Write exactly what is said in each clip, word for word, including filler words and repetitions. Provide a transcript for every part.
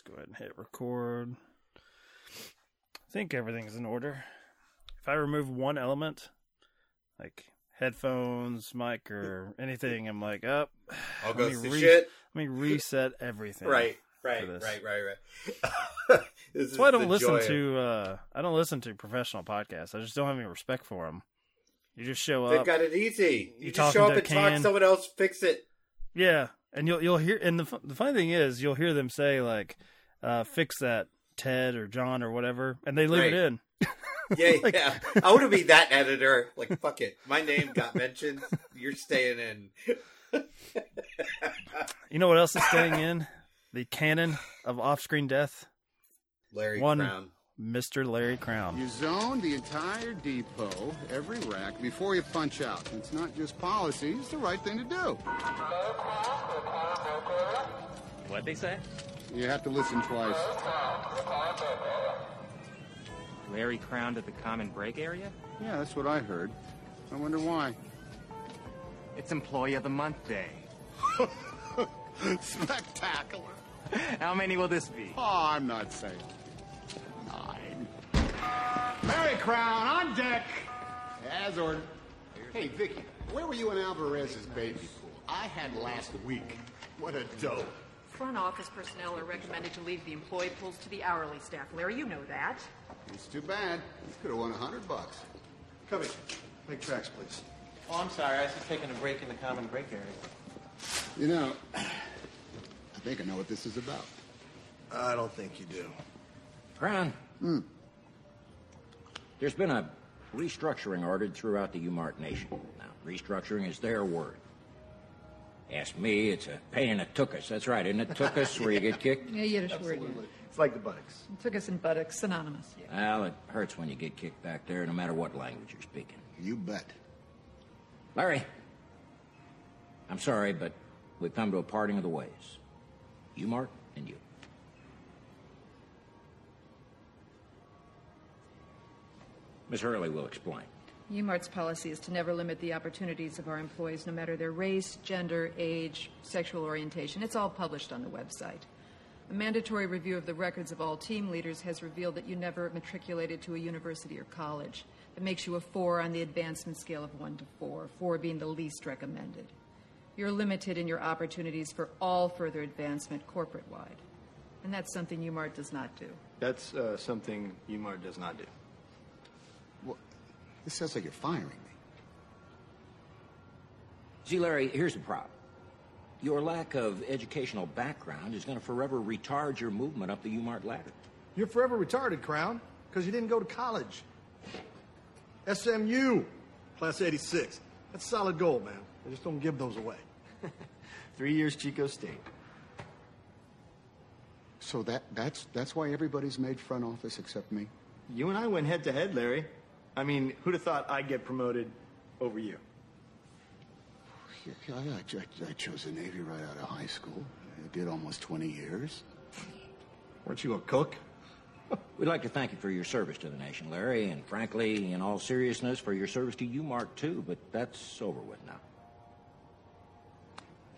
Just go ahead and hit record. I think everything's in order. If I remove one element, like headphones, mic, or anything, I'm like, up. Oh, I'll go to re- shit. Let me reset everything. Right, right, right, right, right. That's is why I don't listen of... to. Uh, I don't listen to professional podcasts. I just don't have any respect for them. You just show up. They've got it easy. You, you just show up and can. talk. Someone else fix it. Yeah, and you'll you'll hear. And the the funny thing is, you'll hear them say like, uh, "Fix that, Ted or John or whatever," and they leave right. it in. Yeah, like, yeah. I want to be that editor. Like, fuck it. My name got mentioned. You're staying in. You know what else is staying in? The canon of off-screen death. Larry One, Crowne. Mister Larry Crowne. You zone the entire depot, every rack, before you punch out. It's not just policy. It's the right thing to do. What'd they say? You have to listen twice. Larry Crowne at the common break area? Yeah, that's what I heard. I wonder why. It's Employee of the Month Day. Spectacular. How many will this be? Oh, I'm not saying. Nine. Larry Crowne on deck. As ordered. Hey, Vicky, where were you in Alvarez's baby pool? I had last week. What a dope. Front office personnel are recommended to leave the employee pools to the hourly staff. Larry, you know that. It's too bad. You could have won a hundred bucks. Come here. Make tracks, please. Oh, I'm sorry. I was just taking a break in the common break area. You know, I think I know what this is about. I don't think you do. Brown. Hmm. There's been a restructuring ordered throughout the U-Mart nation. Now, restructuring is their word. Ask me, it's a pain in the tuchus. That's right, isn't it? Tuchus, where you get kicked? Yeah, Yiddish word. It's like the buttocks. Tuchus and buttocks, synonymous. Yeah. Well, it hurts when you get kicked back there, no matter what language you're speaking. You bet. Larry, I'm sorry, but we've come to a parting of the ways. You, Mark, and you. Miss Hurley will explain. U-Mart's policy is to never limit the opportunities of our employees, no matter their race, gender, age, sexual orientation. It's all published on the website. A mandatory review of the records of all team leaders has revealed that you never matriculated to a university or college. That makes you a four on the advancement scale of one to four, four being the least recommended. You're limited in your opportunities for all further advancement corporate-wide. And that's something U-Mart does not do. That's uh, something U-Mart does not do. This sounds like you're firing me. See, Larry, here's the problem. Your lack of educational background is going to forever retard your movement up the U-Mart ladder. You're forever retarded, Crown, because you didn't go to college. S M U, class eighty-six. That's solid gold, man. They just don't give those away. Three years Chico State. So that that's that's why everybody's made front office except me? You and I went head-to-head, Larry. I mean, who'd have thought I'd get promoted over you? Yeah, I, I, I chose the Navy right out of high school. I did almost twenty years. Weren't you a cook? We'd like to thank you for your service to the nation, Larry, and frankly, in all seriousness, for your service to U-Mart, too, but that's over with now.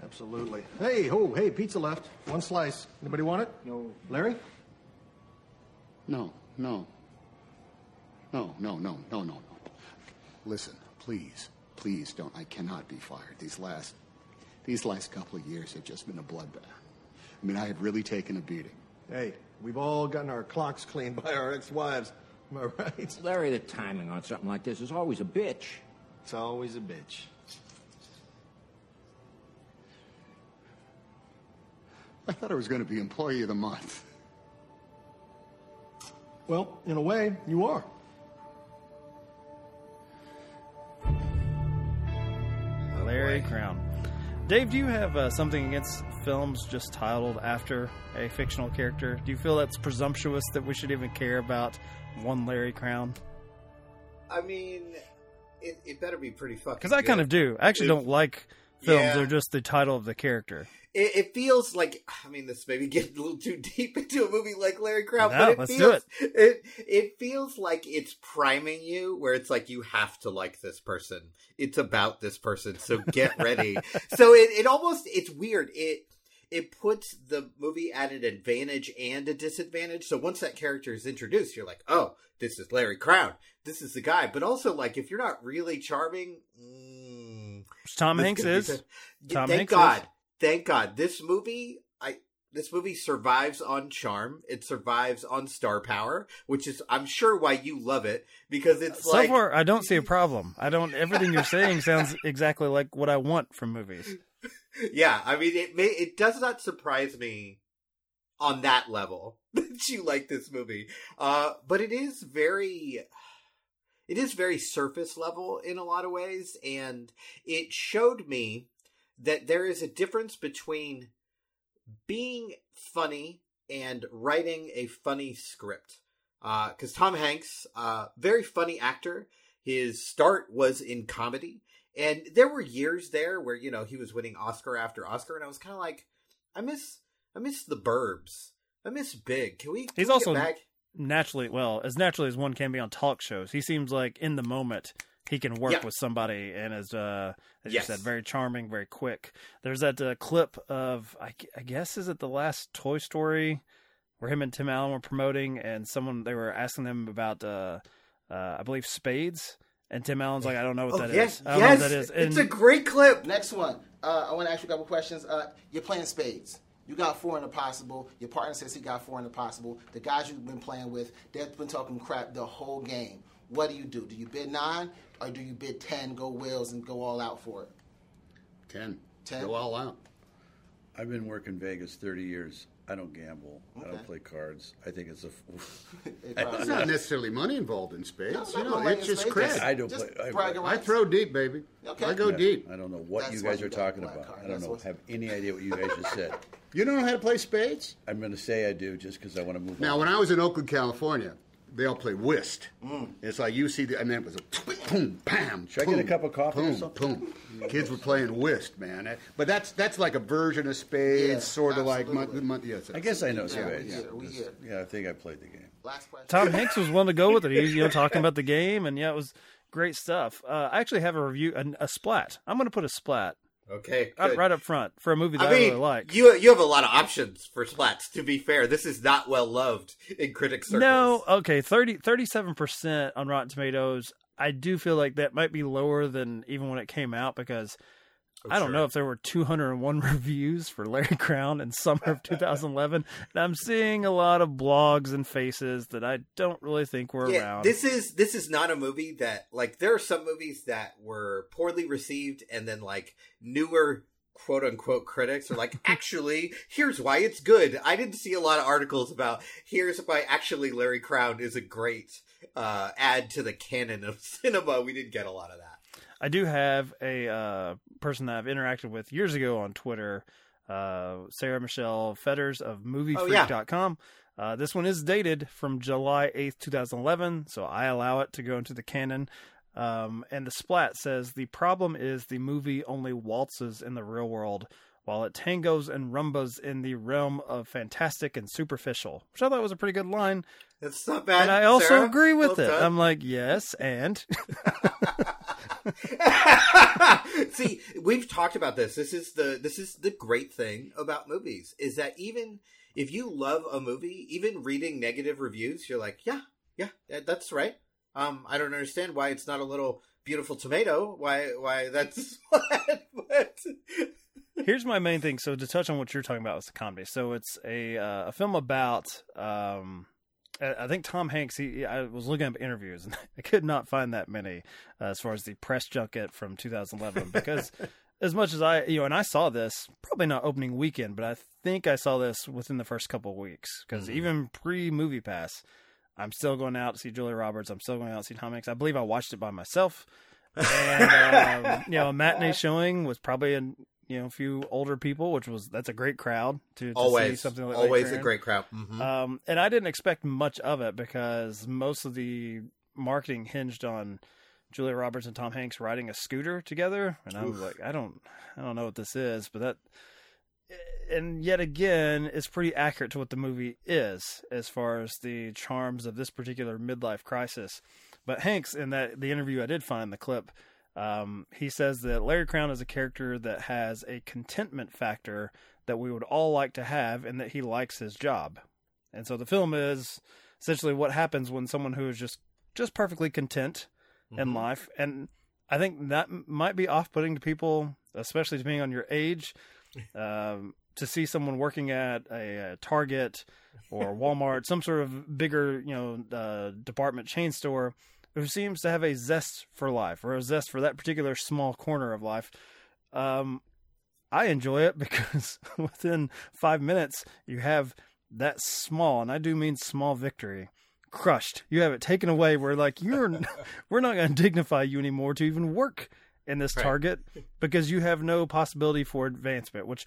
Absolutely. Hey, oh, hey, pizza left. One slice. Anybody want it? No. Larry? No, no. No, no, no, no, no, no. Listen, please, please don't. I cannot be fired. These last, these last couple of years have just been a bloodbath. I mean, I have really taken a beating. Hey, we've all gotten our clocks cleaned by our ex-wives. Am I right? Larry, the timing on something like this is always a bitch. It's always a bitch. I thought I was going to be Employee of the Month. Well, in a way, you are. Larry Crowne. Dave, do you have uh, something against films just titled after a fictional character? Do you feel that's presumptuous that we should even care about one Larry Crowne? I mean, it, it better be pretty fucking Because I good. kind of do. I actually it, don't like films yeah. that are just the title of the character. It, it feels like, I mean, this maybe getting a little too deep into a movie like Larry Crowne, no, but it let's feels, do it. it it feels like it's priming you, where it's like you have to like this person. It's about this person, so get ready. So it, it almost it's weird. It it puts the movie at an advantage and a disadvantage. So once that character is introduced, you're like, oh, this is Larry Crowne. This is the guy. But also, like, if you're not really charming... Mm, Tom Hanks is. T- Tom thank Hanks God. Is. Thank God. This movie... I. This movie survives on charm. It survives on star power, which is, I'm sure, why you love it, because it's so like... So far, I don't see a problem. I don't... Everything you're saying sounds exactly like what I want from movies. Yeah, I mean, it may, it does not surprise me on that level that you like this movie. Uh, but it is very... It is very surface level in a lot of ways, and it showed me that there is a difference between... being funny and writing a funny script. Because uh, Tom Hanks, uh, very funny actor. His start was in comedy. And there were years there where, you know, he was winning Oscar after Oscar. And I was kind of like, I miss I miss the Burbs. I miss Big. Can we, can He's we also get back? Naturally, well, as naturally as one can be on talk shows. He seems like in the moment... He can work yeah. with somebody and is, uh, as yes. you said, very charming, very quick. There's that uh, clip of, I, I guess, is it the last Toy Story where him and Tim Allen were promoting and someone, they were asking them about, uh, uh, I believe, spades. And Tim Allen's like, I don't know what oh, that yes, is. I don't yes. know what that is. And it's a great clip. Next one. Uh, I want to ask you a couple questions. Uh, you're playing spades. You got four in the possible. Your partner says he got four in the possible. The guys you've been playing with, they've been talking crap the whole game. What do you do? Do you bid nine or do you bid ten, go wheels, and go all out for it? Ten. Ten? Go all out. I've been working Vegas thirty years. I don't gamble. Okay. I don't play cards. I think it's a... it There's not necessarily money involved in spades. No, you know, it's just credit. I don't just play... I, I throw deep, baby. Okay. I go yeah, deep. I don't know what That's you guys what you are talking about. Card. I don't That's know. have any idea what you guys just said. You don't know how to play spades? I'm going to say I do just because I want to move now, on. Now, when I was in Oakland, California... They all play whist. Mm. It's like you see the, and then it was a boom, bam. Should boom, I get a cup of coffee boom, or something? Boom. Kids were playing whist, man. But that's that's like a version of spades, yeah, sort of like. Month, month, yes, I guess I know spades. Yeah, we hear, we hear. yeah, I think I played the game. Last question. Tom Hanks was willing to go with it. He was, you know, talking about the game, and yeah, it was great stuff. Uh, I actually have a review, a, a splat. I'm going to put a splat. Okay, good. Right up front for a movie that I, I mean, really like. You you have a lot of options for splats. To be fair, this is not well loved in critic circles. No, okay, thirty-seven percent on Rotten Tomatoes. I do feel like that might be lower than even when it came out because oh, I don't sure. know if there were two hundred one reviews for Larry Crowne in summer of two thousand eleven. And I'm seeing a lot of blogs and faces that I don't really think were yeah, around. This is this is not a movie that, like, there are some movies that were poorly received and then, like, newer quote-unquote critics are like, actually, here's why it's good. I didn't see a lot of articles about here's why actually Larry Crowne is a great uh, add to the canon of cinema. We didn't get a lot of that. I do have a uh, person that I've interacted with years ago on Twitter, uh, Sarah Michelle Fetters of Movie Freak dot com. Oh, yeah. uh, this one is dated from July eighth, twenty eleven, so I allow it to go into the canon. Um, and the splat says, the problem is the movie only waltzes in the real world, while it tangos and rumbas in the realm of fantastic and superficial, which I thought was a pretty good line. It's not bad, and I also Sarah, agree with well it. Done. I'm like, yes, and... See, we've talked about this. This is the this is the great thing about movies is that even if you love a movie, even reading negative reviews, you're like, yeah, yeah, that's right. Um, I don't understand why it's not a little beautiful tomato. Why, why that's what. But... Here's my main thing. So to touch on what you're talking about is the comedy. So it's a uh, a film about. Um... I think Tom Hanks, he, I was looking up interviews, and I could not find that many uh, as far as the press junket from two thousand eleven, because as much as I, you know, and I saw this, probably not opening weekend, but I think I saw this within the first couple of weeks, because mm-hmm. even pre-Movie Pass, I'm still going out to see Julia Roberts, I'm still going out to see Tom Hanks. I believe I watched it by myself, and, um, you know, a matinee showing was probably in... You know, a few older people, which was that's a great crowd to, to always, see something like that. Always a great crowd. Mm-hmm. Um, and I didn't expect much of it because most of the marketing hinged on Julia Roberts and Tom Hanks riding a scooter together, and I was like, I don't, I don't know what this is, but that. And yet again, it's pretty accurate to what the movie is as far as the charms of this particular midlife crisis. But Hanks, in that the interview I did find the clip. Um, he says that Larry Crowne is a character that has a contentment factor that we would all like to have and that he likes his job. And so the film is essentially what happens when someone who is just, just perfectly content mm-hmm. in life. And I think that might be off-putting to people, especially depending on your age, um, to see someone working at a, a Target or Walmart, some sort of bigger, you know, uh, department chain store who seems to have a zest for life or a zest for that particular small corner of life. Um, I enjoy it because within five minutes you have that small, and I do mean small, victory crushed. You have it taken away where like you're, we're not going to dignify you anymore to even work in this right. Target because you have no possibility for advancement, which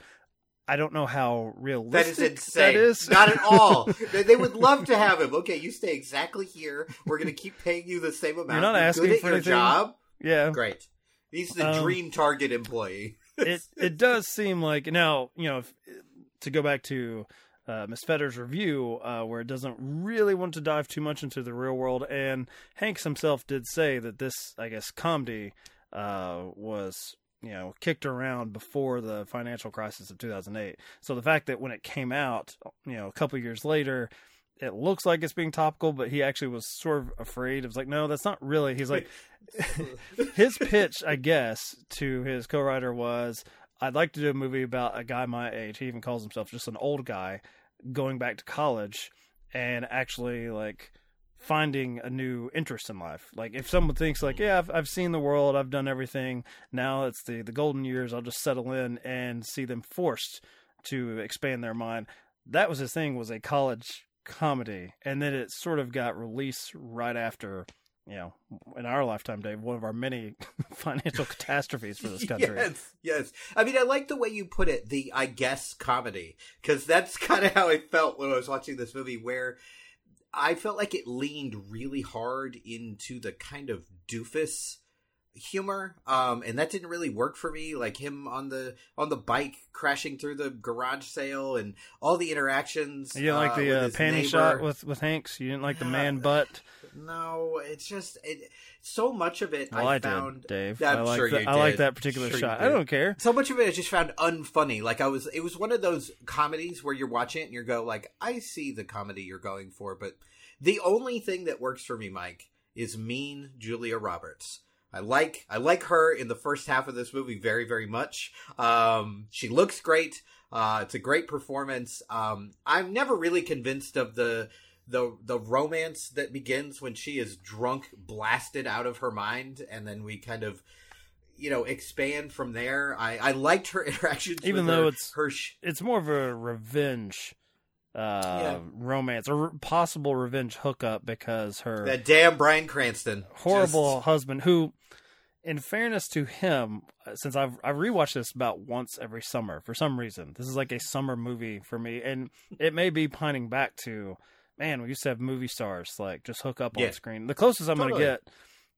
I don't know how realistic that is. Insane. That is. Not at all. They would love to have him. Okay, you stay exactly here. We're going to keep paying you the same amount. You're not You're asking good for your job. Yeah, great. He's the um, dream Target employee. it it does seem like now you know if, to go back to uh, Miss Fetters' review uh, where it doesn't really want to dive too much into the real world, and Hanks himself did say that this I guess comedy uh, was. You know, kicked around before the financial crisis of two thousand eight. So the fact that when it came out, you know, a couple of years later, it looks like it's being topical, but he actually was sort of afraid. It was like, no, that's not really. He's like, his pitch, I guess, to his co-writer was, I'd like to do a movie about a guy my age. He even calls himself just an old guy going back to college and actually like finding a new interest in life. Like if someone thinks like, yeah, I've, I've seen the world, I've done everything. Now it's the, the golden years. I'll just settle in and see them forced to expand their mind. That was his thing, was a college comedy. And then it sort of got released right after, you know, in our lifetime, Dave, one of our many financial catastrophes for this country. Yes, yes. I mean, I like the way you put it, the, I guess, comedy, because that's kind of how I felt when I was watching this movie where I felt like it leaned really hard into the kind of doofus humor, um, and that didn't really work for me. Like him on the on the bike crashing through the garage sale, and all the interactions. You didn't like uh, the uh, panty neighbor. shot with, with Hanks. You didn't like the man butt. No, it's just it, so much of it. Well, I, I found did, Dave. I'm I like sure the, you I did. like that particular sure shot. I don't care. So much of it I just found unfunny. Like I was, it was one of those comedies where you're watching it and you go like, I see the comedy you're going for, but the only thing that works for me, Mike, is mean Julia Roberts. I like I like her in the first half of this movie very, very much. Um, she looks great. Uh, it's a great performance. Um, I'm never really convinced of the. The the romance that begins when she is drunk, blasted out of her mind, and then we kind of, you know, expand from there. I, I liked her interactions with her. Even though it's, her sh- it's more of a revenge uh, yeah. romance, or possible revenge hookup because her... That damn Bryan Cranston. Horrible Just... husband, who, in fairness to him, since I've, I've rewatched this about once every summer, for some reason. This is like a summer movie for me, and it may be pining back to... Man, we used to have movie stars like just hook up yeah. on screen. The closest I'm totally. going to get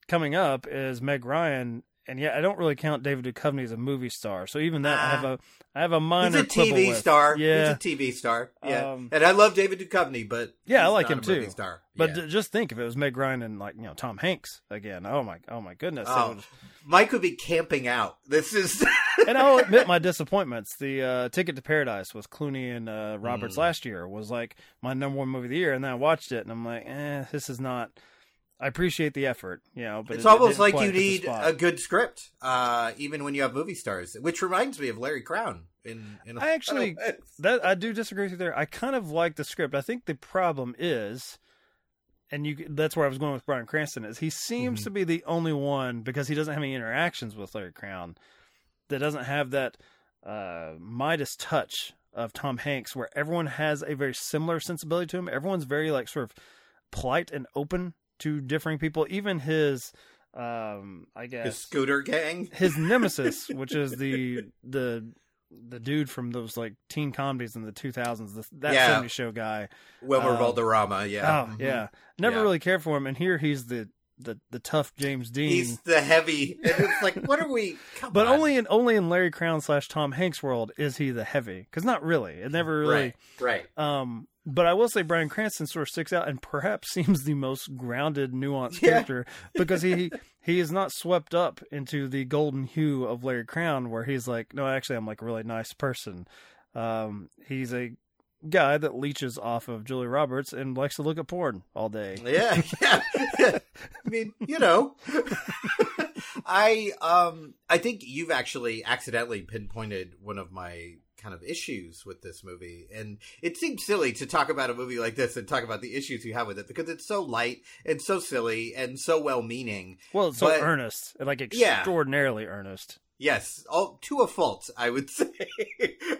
coming up is Meg Ryan, and yeah, I don't really count David Duchovny as a movie star. So even that, ah, I have a I have a minor. He's a T V star. Yeah. He's a T V star. Yeah, um, and I love David Duchovny, but yeah, he's I like not him a too. Movie star. But yeah. just think if it was Meg Ryan and like you know Tom Hanks again. Oh my, oh my goodness. Oh, was... Mike would be camping out. This is, and I'll admit my disappointments. The uh, Ticket to Paradise with Clooney and uh, Roberts mm. last year was like my number one movie of the year, and then I watched it and I'm like, eh, this is not. I appreciate the effort, you know, but it's it, almost it like you need a good script, uh, even when you have movie stars, which reminds me of Larry Crowne. In, in I actually, I that I do disagree with you there. I kind of like the script. I think the problem is, and you, that's where I was going with Bryan Cranston, is he seems mm-hmm. to be the only one, because he doesn't have any interactions with Larry Crowne, that doesn't have that uh, Midas touch of Tom Hanks, where everyone has a very similar sensibility to him. Everyone's very like sort of polite and open to differing people, even his, um, I guess, his scooter gang, his nemesis, which is the the the dude from those like teen comedies in the two thousands, that yeah. seventies show guy, Wilmer um, Valderrama. Yeah, oh, mm-hmm. yeah, never yeah. really cared for him, and here he's the, the, the tough James Dean. He's the heavy. It's like, what are we? Come but on. only in only in Larry Crowne slash Tom Hanks world is he the heavy, because not really. It never really right. right. Um, But I will say Bryan Cranston sort of sticks out and perhaps seems the most grounded, nuanced yeah. character because he he is not swept up into the golden hue of Larry Crowne where he's like, no, actually, I'm like a really nice person. Um, he's a guy that leeches off of Julia Roberts and likes to look at porn all day. Yeah, yeah. I mean, you know, I um, I think you've actually accidentally pinpointed one of my kind of issues with this movie, and it seems silly to talk about a movie like this and talk about the issues you have with it because it's so light and so silly and so well-meaning. Well, it's but, so earnest, like extraordinarily yeah. earnest. Yes, all to a fault, I would say,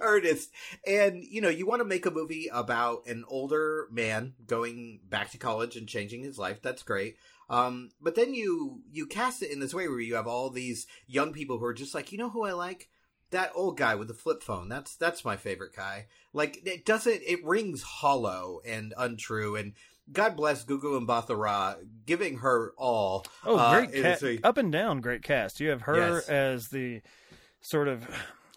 earnest. And, you know, you want to make a movie about an older man going back to college and changing his life. That's great. Um, but then you, you cast it in this way where you have all these young people who are just like, you know who I like? That old guy with the flip phone. That's, that's my favorite guy. Like, it doesn't, it rings hollow and untrue. And God bless Gugu Mbatha-Raw, giving her all. Oh, uh, great cast. A... Up and down, great cast. You have her yes. as the sort of,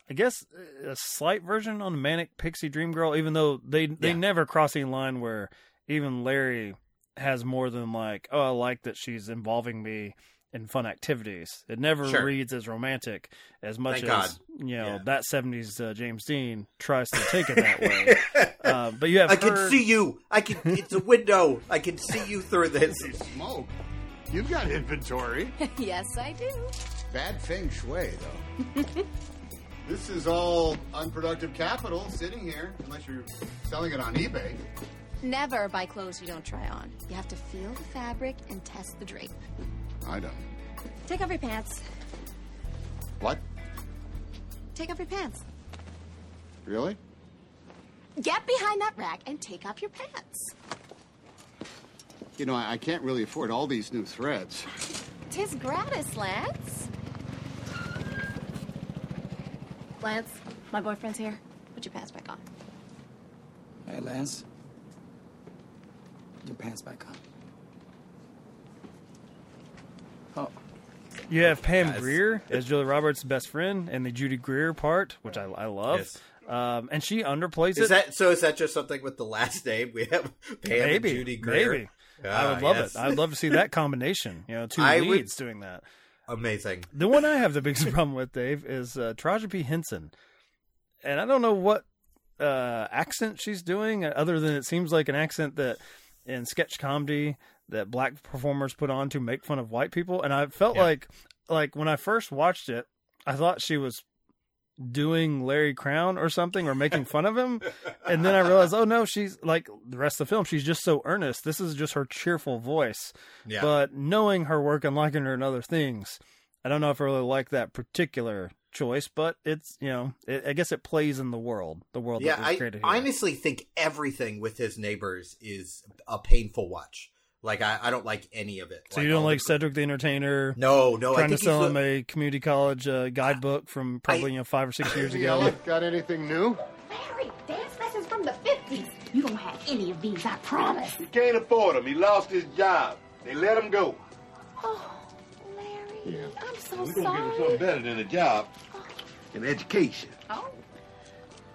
I guess, a slight version on Manic Pixie Dream Girl, even though they, they yeah. never cross any line where even Larry has more than like, oh, I like that she's involving me in fun activities. It never sure. reads as romantic as much Thank as, God. you know, yeah. that seventies uh, James Dean tries to take it that way. Uh, but you have I her... can see you. I can. It's a window. I can see you through this. Smoke. You've got inventory. Yes, I do. Bad feng shui, though. This is all unproductive capital sitting here, unless you're selling it on eBay. Never buy clothes you don't try on. You have to feel the fabric and test the drape. I don't. Take off your pants. What? Take off your pants. Really? Get behind that rack and take off your pants. You know, I, I can't really afford all these new threads. Tis gratis, Lance. Lance, my boyfriend's here. Put your pants back on. Hey, Lance. Put your pants back on. Oh. You have Pam yes. Grier as Julia Roberts' best friend and the Judy Greer part, which I, I love. Yes. Um, and she underplays is it. That, so is that just something with the last name? We have Pam maybe, and Judy Greer. Maybe. Uh, I would love yes. it. I'd love to see that combination. You know, two I leads would... doing that. Amazing. The one I have the biggest problem with, Dave, is uh, Taraji P. Henson. And I don't know what uh, accent she's doing, other than it seems like an accent that in sketch comedy that black performers put on to make fun of white people. And I felt yeah. like, like when I first watched it, I thought she was doing Larry Crowne or something, or making fun of him. And then I realized, oh no, she's like the rest of the film. She's just so earnest. This is just her cheerful voice, yeah. but knowing her work and liking her and other things, I don't know if I really like that particular choice, but it's, you know, it, I guess it plays in the world, the world. Yeah. That was created I here. honestly think everything with his neighbors is a painful watch. Like, I, I don't like any of it. So like, you don't like the... Cedric the Entertainer? No, no. Trying I think to sell him a... a community college uh, guidebook from probably I... you know, five or six years ago. Got anything new? Larry, dance lessons from the fifties. You don't have any of these, I promise. He can't afford them. He lost his job. They let him go. Oh, Larry. Yeah. I'm so sorry. We're going to give him something better than a job. Oh. An education. Oh.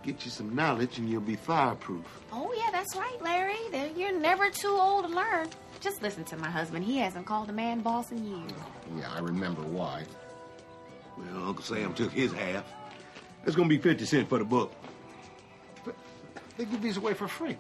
Get you some knowledge and you'll be fireproof. Oh, yeah, that's right, Larry. You're never too old to learn. Just listen to my husband. He hasn't called a man boss in years. Yeah, I remember why. Well, Uncle Sam took his half. It's going to be fifty cents for the book. But they give these away for free.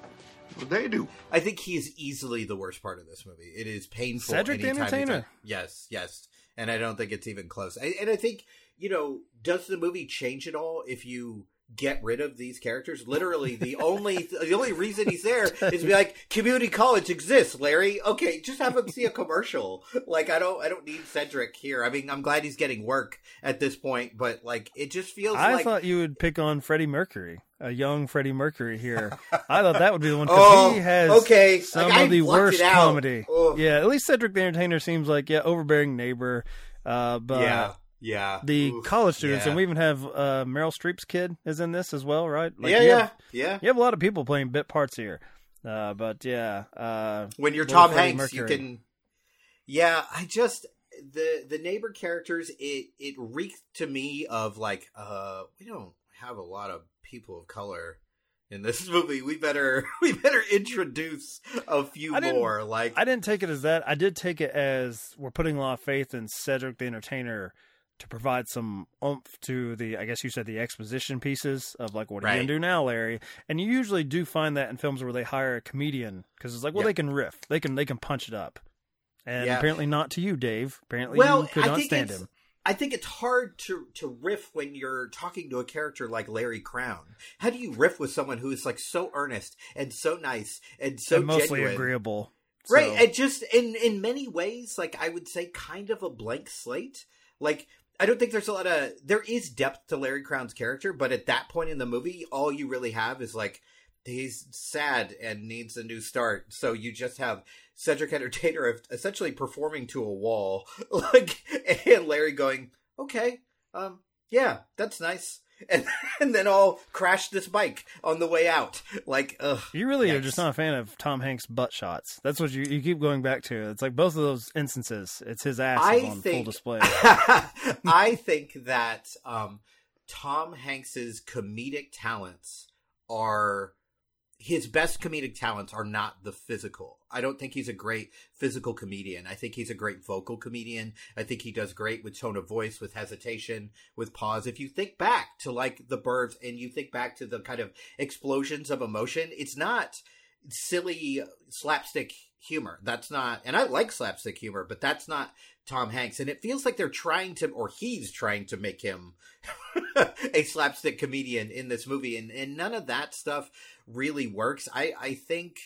Well, they do. I think he is easily the worst part of this movie. It is painful. Cedric the Entertainer. Yes, yes. And I don't think it's even close. I, and I think, you know, does the movie change at all if you get rid of these characters? Literally, the only the only reason he's there is to be like, community college exists, Larry. Okay, just have him see a commercial. Like, I don't I don't need Cedric here. I mean, I'm glad he's getting work at this point, but like, it just feels I like... I thought you would pick on Freddie Mercury, a young Freddie Mercury here. I thought that would be the one, because oh, he has okay. some like, of I the worst comedy. Ugh. Yeah, at least Cedric the Entertainer seems like, yeah, overbearing neighbor. Uh, but... Yeah. Yeah. The Oof. college students, yeah. and we even have uh, Meryl Streep's kid is in this as well, right? Like, yeah, yeah, have, yeah. You have a lot of people playing bit parts here. Uh, but, yeah. Uh, when you're Tom Hanks, Mercury. you can... Yeah, I just... The, the neighbor characters, it, it reeked to me of, like, uh, we don't have a lot of people of color in this movie. We better we better introduce a few more. Like, I didn't take it as that. I did take it as we're putting a lot of faith in Cedric the Entertainer to provide some oomph to the, I guess you said the exposition pieces of like, what are right. you going to do now, Larry? And you usually do find that in films where they hire a comedian because it's like, well, yep. they can riff. They can they can punch it up. And yeah. apparently not to you, Dave. Apparently well, you could I not think stand him. I think it's hard to, to riff when you're talking to a character like Larry Crowne. How do you riff with someone who is like so earnest and so nice and so and mostly genuine? Agreeable. So. Right. And just in, in many ways, like I would say kind of a blank slate. Like I don't think there's a lot of – there is depth to Larry Crowne's character, but at that point in the movie, all you really have is like he's sad and needs a new start. So you just have Cedric Entertainer essentially performing to a wall like and Larry going, okay, um, yeah, that's nice. And, and then I'll crash this bike on the way out. Like, ugh, you really yikes. Are just not a fan of Tom Hanks' butt shots. That's what you, you keep going back to. It's like both of those instances. It's his ass I is on think, full display. I think that um, Tom Hanks's comedic talents are his best comedic talents are not the physical. I don't think he's a great physical comedian. I think he's a great vocal comedian. I think he does great with tone of voice, with hesitation, with pause. If you think back to like The Burbs and you think back to the kind of explosions of emotion, it's not silly slapstick humor. That's not, and I like slapstick humor, but that's not Tom Hanks. And it feels like they're trying to, or he's trying to make him a slapstick comedian in this movie. And, and none of that stuff really works. I, I think,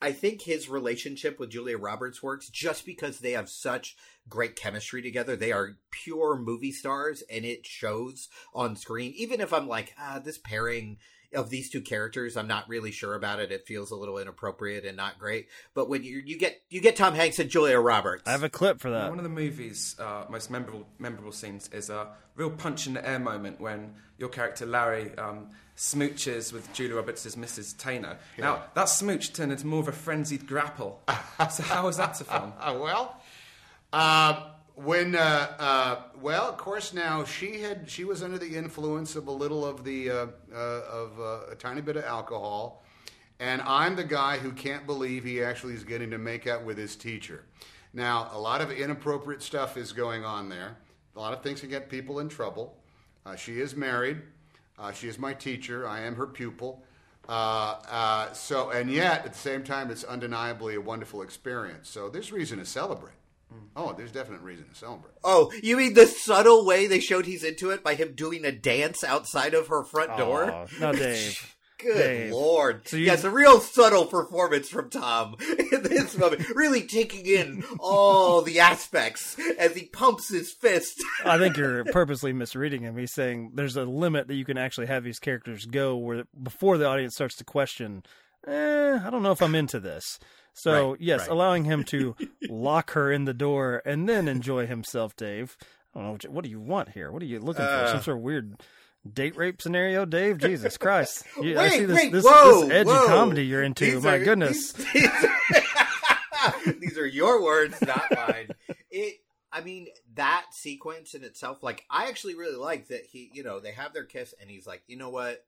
I think his relationship with Julia Roberts works just because they have such great chemistry together. They are pure movie stars and it shows on screen. Even if I'm like, ah, this pairing of these two characters, I'm not really sure about it. It feels a little inappropriate and not great. But when you you get you get Tom Hanks and Julia Roberts, I have a clip for that. One of the movie's uh, most memorable memorable scenes is a real punch in the air moment when your character Larry um, smooches with Julia Roberts as Missus Tainer. Yeah. Now that smooch turned into more of a frenzied grapple. So how was that to film? Uh, well, uh, when uh, uh, well, of course, now she had she was under the influence of a little of the uh, uh, of uh, a tiny bit of alcohol, and I'm the guy who can't believe he actually is getting to make out with his teacher. Now a lot of inappropriate stuff is going on there. A lot of things can get people in trouble. Uh, she is married. Uh, she is my teacher. I am her pupil. Uh, uh, so, and yet, at the same time, it's undeniably a wonderful experience. So there's reason to celebrate. Oh, there's definite reason to celebrate. Oh, you mean the subtle way they showed he's into it by him doing a dance outside of her front door? Oh, no, Dave. Good Dave. Lord. So you... Yes, a real subtle performance from Tom in this moment. Really taking in all the aspects as he pumps his fist. I think you're purposely misreading him. He's saying there's a limit that you can actually have these characters go where before the audience starts to question, eh, I don't know if I'm into this. So, right, yes, right. Allowing him to lock her in the door and then enjoy himself, Dave. I don't know. What do you want here? What are you looking uh, for? Some sort of weird... date rape scenario, Dave? Jesus Christ. You, wait, I see this, wait, this, whoa, this edgy whoa. comedy you're into. These My are, goodness. These, these, are, these are your words, not mine. It, I mean, that sequence in itself, like, I actually really like that he, you know, they have their kiss and he's like, you know what?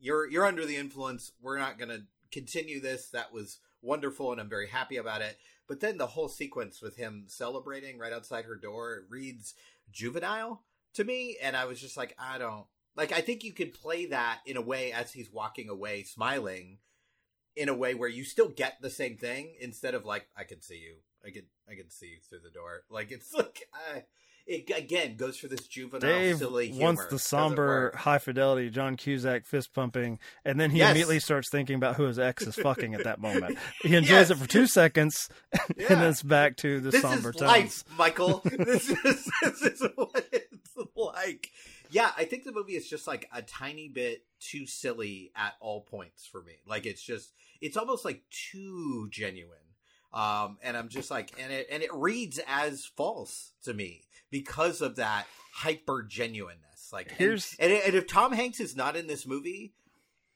You're, you're under the influence. We're not going to continue this. That was wonderful and I'm very happy about it. But then the whole sequence with him celebrating right outside her door, it reads juvenile to me, and I was just like, I don't like. I think you could play that in a way as he's walking away, smiling, in a way where you still get the same thing instead of like, I could see you, I could, I could see you through the door. Like it's like, uh, it again goes for this juvenile, Dave silly humor. Wants the somber, high fidelity, John Cusack fist pumping, and then he yes. immediately starts thinking about who his ex is fucking at that moment. He enjoys yes. it for two seconds, yeah. and then it's back to the this somber tone. Life, Michael. This is this is what. It like, yeah, I think the movie is just like a tiny bit too silly at all points for me. Like it's just, it's almost like too genuine. Um, and I'm just like, and it, and it reads as false to me because of that hyper genuineness. Like here's, and, and, and if Tom Hanks is not in this movie,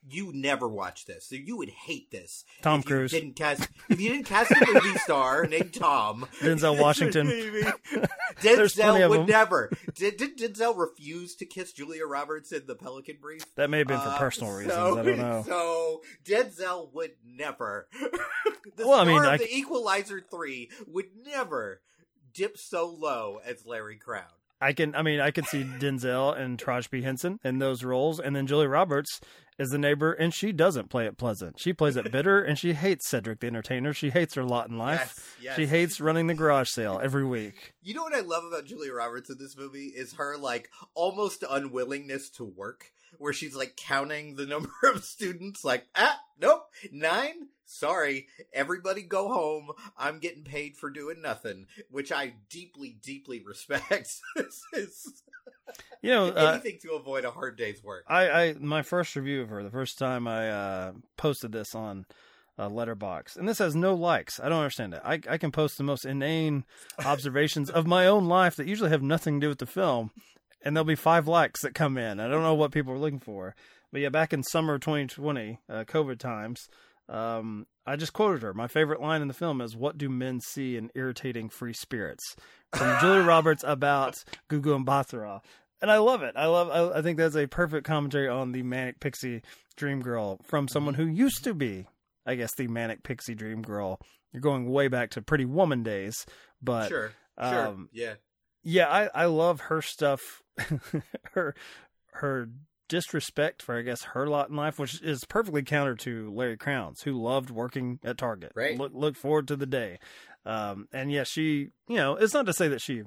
you never watch this. So you would hate this. Tom if Cruise. You didn't cast, if you didn't cast a movie star named Tom. Denzel Washington. Denzel would never. Did, did Denzel refuse to kiss Julia Roberts in The Pelican Brief? That may have been for uh, personal so, reasons. I don't know. So Denzel would never. The well, star I mean, of I... The Equalizer three would never dip so low as Larry Crowne. I can, I mean, I could see Denzel and Taraji P. Henson in those roles. And then Julia Roberts is the neighbor, and she doesn't play it pleasant. She plays it bitter, and she hates Cedric the Entertainer. She hates her lot in life. Yes, yes. She hates running the garage sale every week. You know what I love about Julia Roberts in this movie is her, like, almost unwillingness to work, where she's, like, counting the number of students, like, ah, nope, nine, sorry, everybody go home, I'm getting paid for doing nothing, which I deeply, deeply respect. You know, anything uh, to avoid a hard day's work. I, I, my first review of her, the first time I uh, posted this on uh, Letterboxd, and this has no likes. I don't understand it. I, I can post the most inane observations of my own life that usually have nothing to do with the film, and there'll be five likes that come in. I don't know what people are looking for. But yeah, back in summer of twenty twenty, uh, COVID times, um, I just quoted her. My favorite line in the film is, "What do men see in irritating free spirits?" From Julia Roberts about Gugu Mbatha-Raw. And I love it. I love. I, I think that's a perfect commentary on the Manic Pixie Dream Girl from someone who used to be, I guess, the Manic Pixie Dream Girl. You're going way back to Pretty Woman days. But, sure, sure, um, yeah. Yeah, I, I love her stuff, her her disrespect for, I guess, her lot in life, which is perfectly counter to Larry Crowne's, who loved working at Target. Right. Look, look forward to the day. Um, and yeah, she, you know, it's not to say that she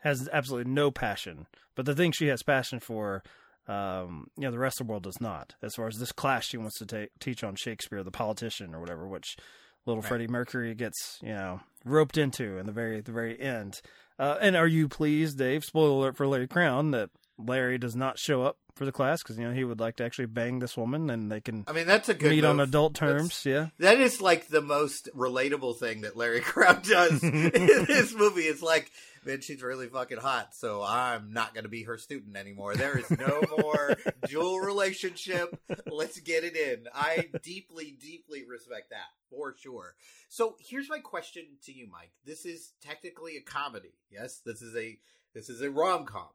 has absolutely no passion, but the thing she has passion for, um, you know, the rest of the world does not. As far as this class she wants to take, teach on Shakespeare, the Politician, or whatever, which little right. Freddie Mercury gets, you know, roped into in the very, the very end. Uh, and are you pleased, Dave, spoiler alert for Larry Crowne, that Larry does not show up for the class because, you know, he would like to actually bang this woman and they can I mean, that's a good meet move. On adult terms. That's, yeah. That is like the most relatable thing that Larry Crowne does in this movie. It's like, man, she's really fucking hot, so I'm not going to be her student anymore. There is no more dual relationship. Let's get it in. I deeply, deeply respect that, for sure. So here's my question to you, Mike. This is technically a comedy. Yes, this is a this is a rom-com.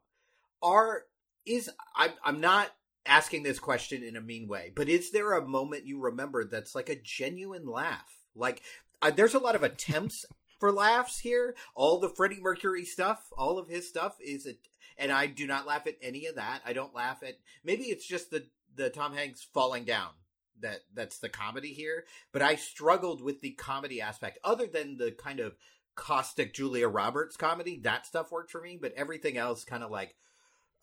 Are is I'm I'm not asking this question in a mean way, but is there a moment you remember that's like a genuine laugh? Like, uh, there's a lot of attempts for laughs here. All the Freddie Mercury stuff, all of his stuff is a, and I do not laugh at any of that. I don't laugh at, maybe it's just the the Tom Hanks falling down that that's the comedy here, but I struggled with the comedy aspect other than the kind of caustic Julia Roberts comedy. That stuff worked for me, but everything else kind of like,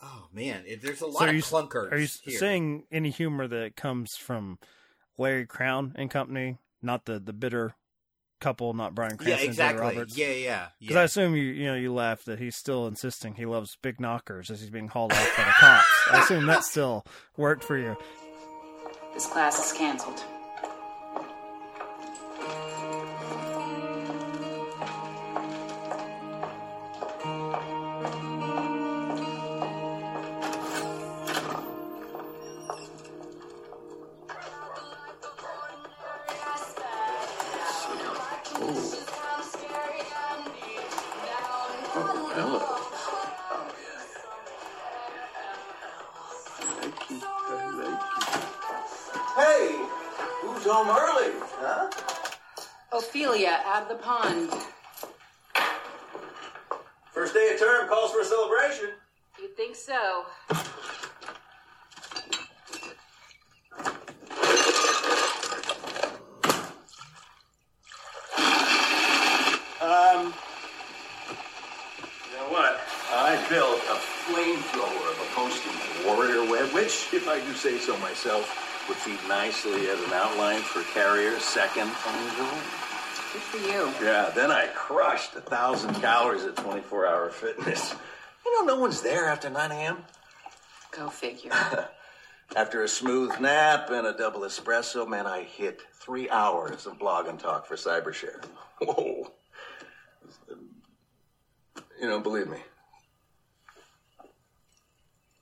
oh man, it, there's a lot so of you, clunkers. Are you here. Saying any humor that comes from Larry Crowne and company, not the the bitter couple, not Bryan Cranston? Yeah, exactly. And Julia Roberts. Yeah, yeah. Because yeah. I assume you you know you laugh that he's still insisting he loves big knockers as he's being hauled off by the cops. I assume that still worked for you. This class is canceled. The pond. First day of term calls for a celebration. You think so? Um, you know what? I built a flamethrower of a posting warrior web, which, if I do say so myself, would feed nicely as an outline for Carrier's second phone. Good for you. Yeah, then I crushed a thousand calories at twenty-four hour fitness. You know, no one's there after nine a.m. Go figure. After a smooth nap and a double espresso, man, I hit three hours of blog and talk for CyberShare. Whoa. You don't believe me.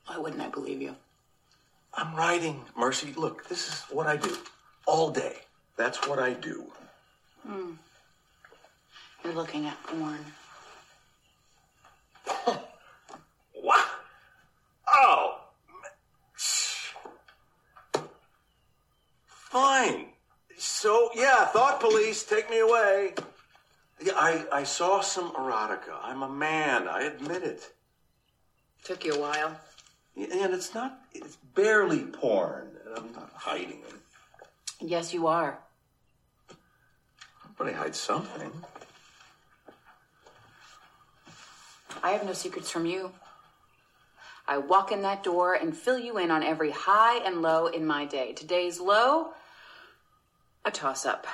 Why wouldn't I believe you? I'm writing, Mercy. Look, this is what I do all day. That's what I do. Hmm. You're looking at porn. What? Oh. Fine. So, yeah, thought police, take me away. Yeah, I, I saw some erotica. I'm a man. I admit it. Took you a while. And it's not, it's barely porn. And I'm not hiding it. Yes, you are. Everybody hides something. I have no secrets from you. I walk in that door and fill you in on every high and low in my day. Today's low, a toss-up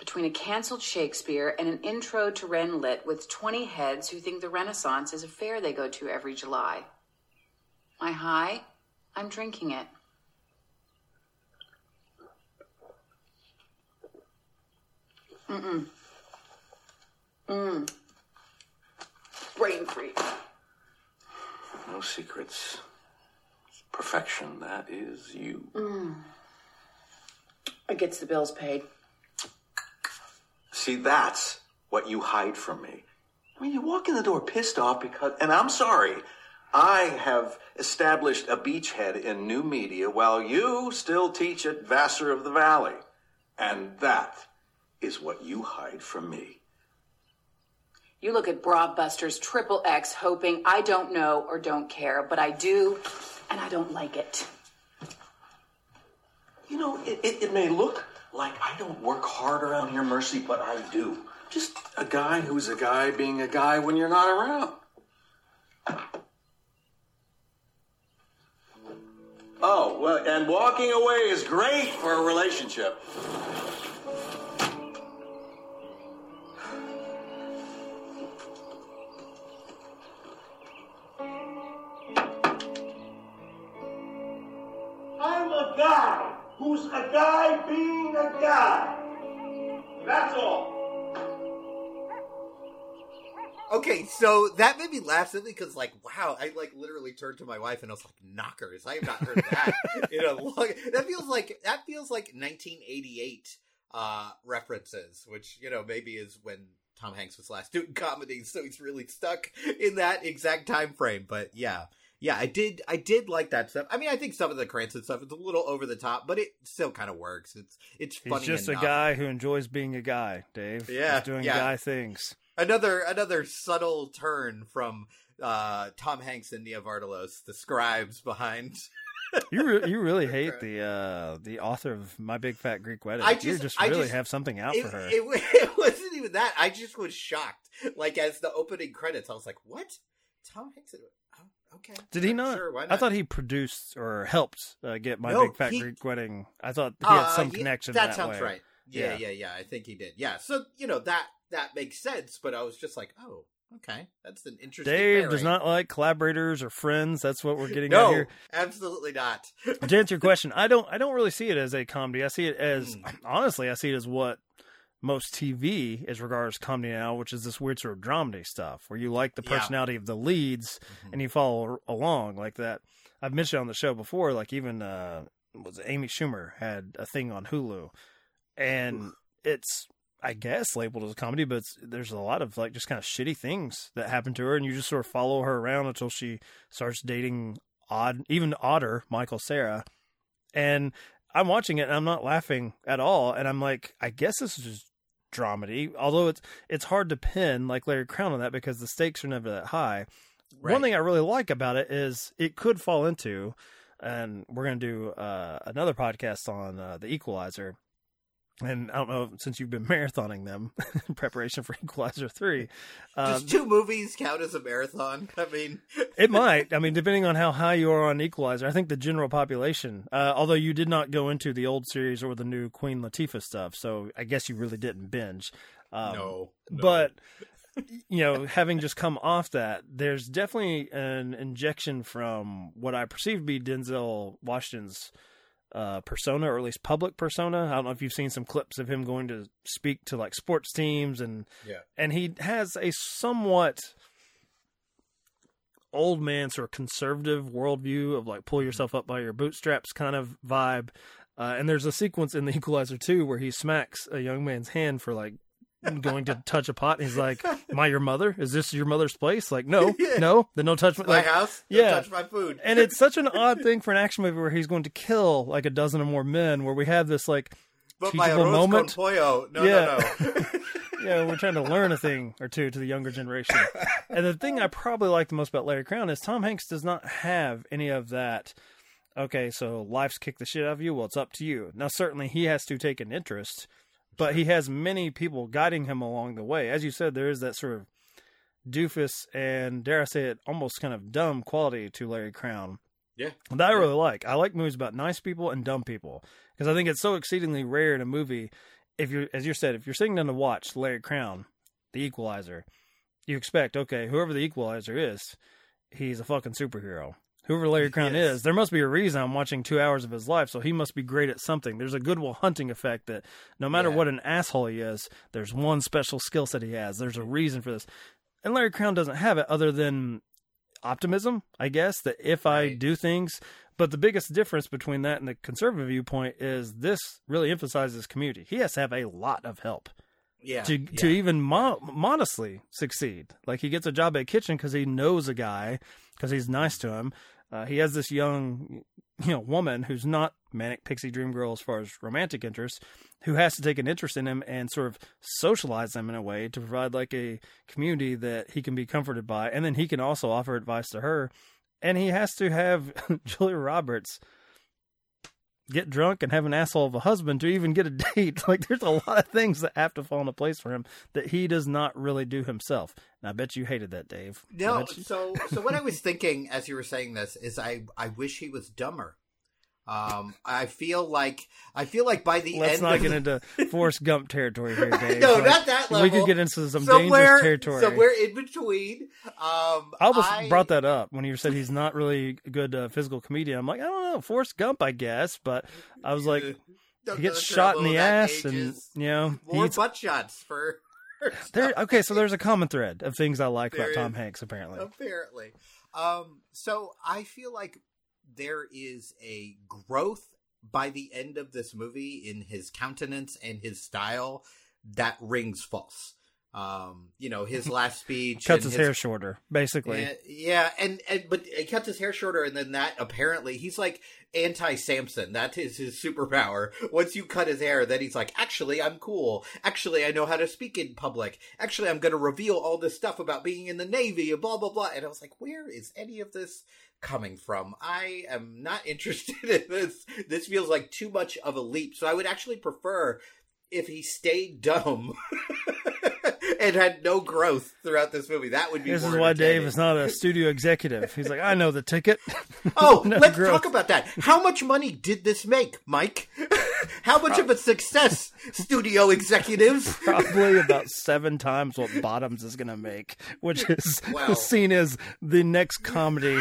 between a canceled Shakespeare and an intro to Ren Lit with twenty heads who think the Renaissance is a fair they go to every July. My high, I'm drinking it. Mm-mm. Mm. Brain freeze. No secrets. It's perfection, that is you. Mm. It gets the bills paid. See, that's what you hide from me. I mean, you walk in the door pissed off because, and I'm sorry, I have established a beachhead in new media while you still teach at Vassar of the Valley. And that is what you hide from me. You look at Bra Busters, Triple X, hoping I don't know or don't care, but I do, and I don't like it. You know, it, it, it may look like I don't work hard around here, Mercy, but I do. Just a guy who's a guy being a guy when you're not around. Oh, well, and walking away is great for a relationship. Who's a guy being a guy? That's all. Okay, so that made me laugh simply because, like, wow, I, like, literally turned to my wife and I was like, knockers, I have not heard that in a long... That feels like, that feels like nineteen eighty-eight uh, references, which, you know, maybe is when Tom Hanks was last doing comedy, so he's really stuck in that exact time frame, but yeah. Yeah, I did I did like that stuff. I mean, I think some of the Cranston stuff is a little over the top, but it still kind of works. It's it's funny enough. He's just enough. A guy who enjoys being a guy, Dave. Yeah. He's doing yeah. guy things. Another another subtle turn from uh, Tom Hanks and Nia Vardalos, the scribes behind... You re- you really hate the uh, the author of My Big Fat Greek Wedding. I just, you just really I just, have something out it, for her. It, it wasn't even that. I just was shocked. Like, as the opening credits, I was like, what? Tom Hanks... Okay. Did he not? Sure, why not? I thought he produced or helped uh, get My no, Big Fat he, Greek Wedding. I thought he had some uh, he, connection that, that sounds way. Right. Yeah, yeah, yeah, yeah. I think he did. Yeah. So, you know, that that makes sense, but I was just like, oh, okay. That's an interesting Dave pairing. Does not like collaborators or friends. That's what we're getting no, at here. Absolutely not. To answer your question, I don't I don't really see it as a comedy. I see it as mm. honestly, I see it as what most T V as regards comedy now, which is this weird sort of dramedy stuff where you like the personality yeah. of the leads mm-hmm. and you follow along like that. I've mentioned on the show before, like even uh, was Amy Schumer had a thing on Hulu, and Ooh. it's, I guess, labeled as a comedy, but it's, there's a lot of like just kind of shitty things that happen to her, and you just sort of follow her around until she starts dating odd, even odder Michael Cera, and I'm watching it and I'm not laughing at all, and I'm like, I guess this is just dramedy, although it's it's hard to pin like Larry Crowne on that because the stakes are never that high. Right. One thing I really like about it is it could fall into, and we're going to do uh, another podcast on uh, The Equalizer, and I don't know, since you've been marathoning them in preparation for Equalizer three. Um, Does two movies count as a marathon? I mean... it might. I mean, depending on how high you are on Equalizer, I think the general population, uh, although you did not go into the old series or the new Queen Latifah stuff, so I guess you really didn't binge. Um, no, no. But, you know, having just come off that, there's definitely an injection from what I perceive to be Denzel Washington's Uh, persona, or at least public persona. I don't know if you've seen some clips of him going to speak to like sports teams, and yeah. and he has a somewhat old man sort of conservative worldview of like pull yourself up by your bootstraps kind of vibe. Uh, and there's a sequence in The Equalizer two where he smacks a young man's hand for like going to touch a pot, and he's like, "Am I your mother? Is this your mother's place?" Like, no, yeah. no, then don't touch my, like, my house. Don't yeah, touch my food. And it's such an odd thing for an action movie where he's going to kill like a dozen or more men, where we have this like but teachable my moment. Con pollo. No, yeah. no, no. you know, we're trying to learn a thing or two to the younger generation. And the thing I probably like the most about Larry Crowne is Tom Hanks does not have any of that. Okay, so life's kicked the shit out of you. Well, it's up to you. Now, certainly he has to take an interest, but he has many people guiding him along the way. As you said, there is that sort of doofus and, dare I say it, almost kind of dumb quality to Larry Crowne. Yeah. That I really like. I like movies about nice people and dumb people because I think it's so exceedingly rare in a movie. If you're, as you said, if you're sitting down to watch Larry Crowne, The Equalizer, you expect, okay, whoever The Equalizer is, he's a fucking superhero. Whoever Larry Crowne yes. is, there must be a reason I'm watching two hours of his life, so he must be great at something. There's a Good Will Hunting effect that no matter yeah. what an asshole he is, there's one special skill set he has. There's a reason for this. And Larry Crowne doesn't have it other than optimism, I guess, that if right. I do things. But the biggest difference between that and the conservative viewpoint is this really emphasizes community. He has to have a lot of help. Yeah, to yeah. to even mo- modestly succeed. Like, he gets a job at a kitchen because he knows a guy, because he's nice to him. Uh, he has this young, you know, woman who's not manic pixie dream girl as far as romantic interests, who has to take an interest in him and sort of socialize him in a way to provide like a community that he can be comforted by. And then he can also offer advice to her. And he has to have Julia Roberts get drunk and have an asshole of a husband to even get a date. Like, there's a lot of things that have to fall into place for him that he does not really do himself. And I bet you hated that, Dave. No, so so what I was thinking as you were saying this is I, I wish he was dumber. Um, I feel like I feel like by the Let's end, let's not get the... into Forrest Gump territory here, Dave. No, like, not that level. We could get into some somewhere, dangerous territory. Somewhere in between. Um, I almost I... brought that up when you said he's not really a good uh, physical comedian. I'm like, I don't know, Forrest Gump, I guess, but I was like, no, he gets shot in the ass, and you know, more eats... butt shots for. There, okay, so there's a common thread of things I like there about is, Tom Hanks, apparently. Apparently, um, so I feel like there is a growth by the end of this movie in his countenance and his style that rings false. Um, you know, his last speech cuts his, his hair shorter, basically. Uh, yeah, and, and but he cuts his hair shorter, and then that apparently he's like anti-Samson. That is his superpower. Once you cut his hair, then he's like, actually, I'm cool. Actually, I know how to speak in public. Actually, I'm going to reveal all this stuff about being in the Navy and blah blah blah. And I was like, where is any of this coming from? I am not interested in this. This feels like too much of a leap. So I would actually prefer if he stayed dumb. And had no growth throughout this movie. That would be. This is why Dave is not a studio executive. He's like, I know the ticket. Oh, no let's growth. Talk about that. How much money did this make, Mike? How much Probably. Of a success, studio executives? Probably about seven times what Bottoms is going to make, which is wow. seen as the next comedy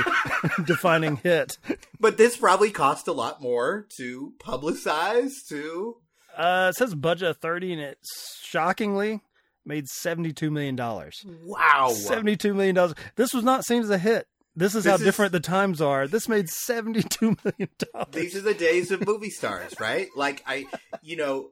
defining hit. But this probably cost a lot more to publicize. To uh, it says budget of thirty, and it's shockingly. Made seventy-two million dollars. Wow. seventy-two million dollars. This was not seen as a hit. This is this how is, different the times are. This made seventy-two million dollars. These are the days of movie stars, right? Like, I, you know,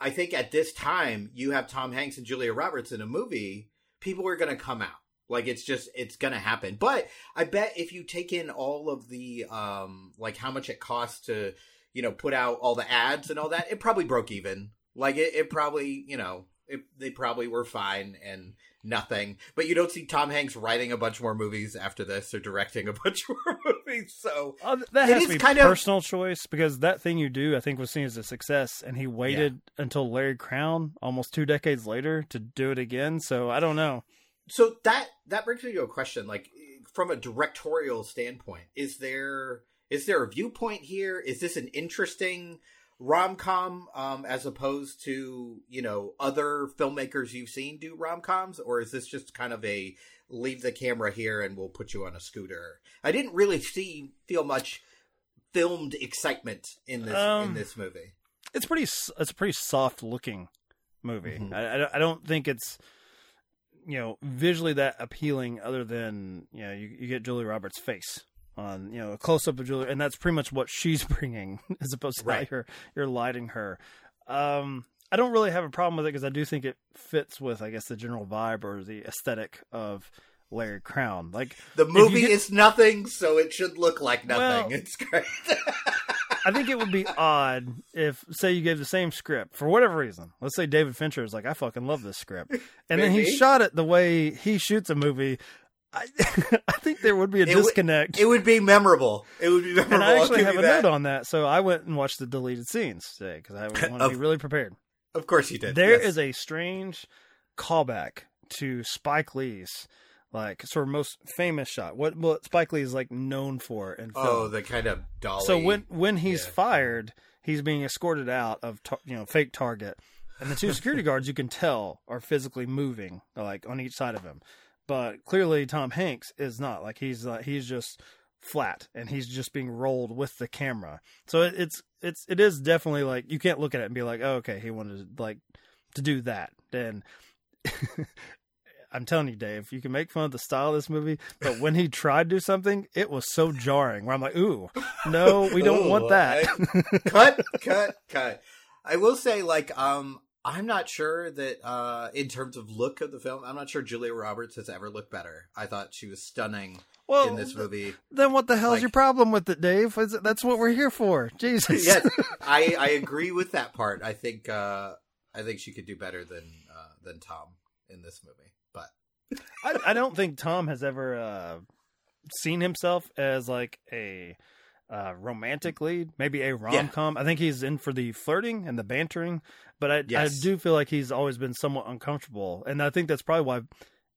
I think at this time, you have Tom Hanks and Julia Roberts in a movie, people are going to come out. Like, it's just, it's going to happen. But I bet if you take in all of the, um, like, how much it costs to, you know, put out all the ads and all that, it probably broke even. Like, it, it probably, you know. It, they probably were fine and nothing. But you don't see Tom Hanks writing a bunch more movies after this or directing a bunch more movies. So uh, that has to be kind of personal choice because that thing you do, I think, was seen as a success. And he waited yeah. until Larry Crowne almost two decades later to do it again. So I don't know. So that, that brings me to a question. Like, from a directorial standpoint, is there is there a viewpoint here? Is this an interesting rom-com um as opposed to, you know, other filmmakers you've seen do rom-coms? Or is this just kind of a leave the camera here and we'll put you on a scooter? I didn't really see feel much filmed excitement in this um, in this movie. It's pretty it's a pretty soft looking movie. Mm-hmm. I, I don't think it's, you know, visually that appealing other than, you know, you, you get Julia Roberts' face on, you know, a close-up of Julia, and that's pretty much what she's bringing as opposed to right. how you're, you're lighting her. Um, I don't really have a problem with it because I do think it fits with, I guess, the general vibe or the aesthetic of Larry Crowne. Like, the movie get... is nothing, so it should look like nothing. Well, it's great. I think it would be odd if, say, you gave the same script for whatever reason. Let's say David Fincher is like, I fucking love this script, and Maybe. then he shot it the way he shoots a movie. I, I think there would be a it disconnect. W- it would be memorable. It would be memorable. And I actually have a that. note on that, so I went and watched the deleted scenes today because I want to be really prepared. Of course you did. There yes. is a strange callback to Spike Lee's, like, sort of most famous shot. What, what Spike Lee is, like, known for in film. Oh, the kind of dolly. So when when he's yeah. fired, he's being escorted out of, tar- you know, fake target. And the two security guards, you can tell, are physically moving, like, on each side of him. But clearly Tom Hanks is not. Like, he's uh, he's just flat, and he's just being rolled with the camera. So it, it's it's it is definitely like you can't look at it and be like, oh, okay, he wanted to, like to do that. And I'm telling you, Dave, you can make fun of the style of this movie, but when he tried to do something, it was so jarring. Where I'm like, ooh, no, we don't ooh, want that. I, cut, cut, cut. I will say, like, um. I'm not sure that, uh, in terms of look of the film, I'm not sure Julia Roberts has ever looked better. I thought she was stunning well, in this movie. Then what the hell like, is your problem with it, Dave? Is it, that's what we're here for. Jesus. Yes, I, I agree with that part. I think uh, I think she could do better than uh, than Tom in this movie. But I, I don't think Tom has ever uh, seen himself as like a uh, romantic lead, maybe a rom-com. Yeah. I think he's in for the flirting and the bantering. But I, yes. I do feel like he's always been somewhat uncomfortable. And I think that's probably why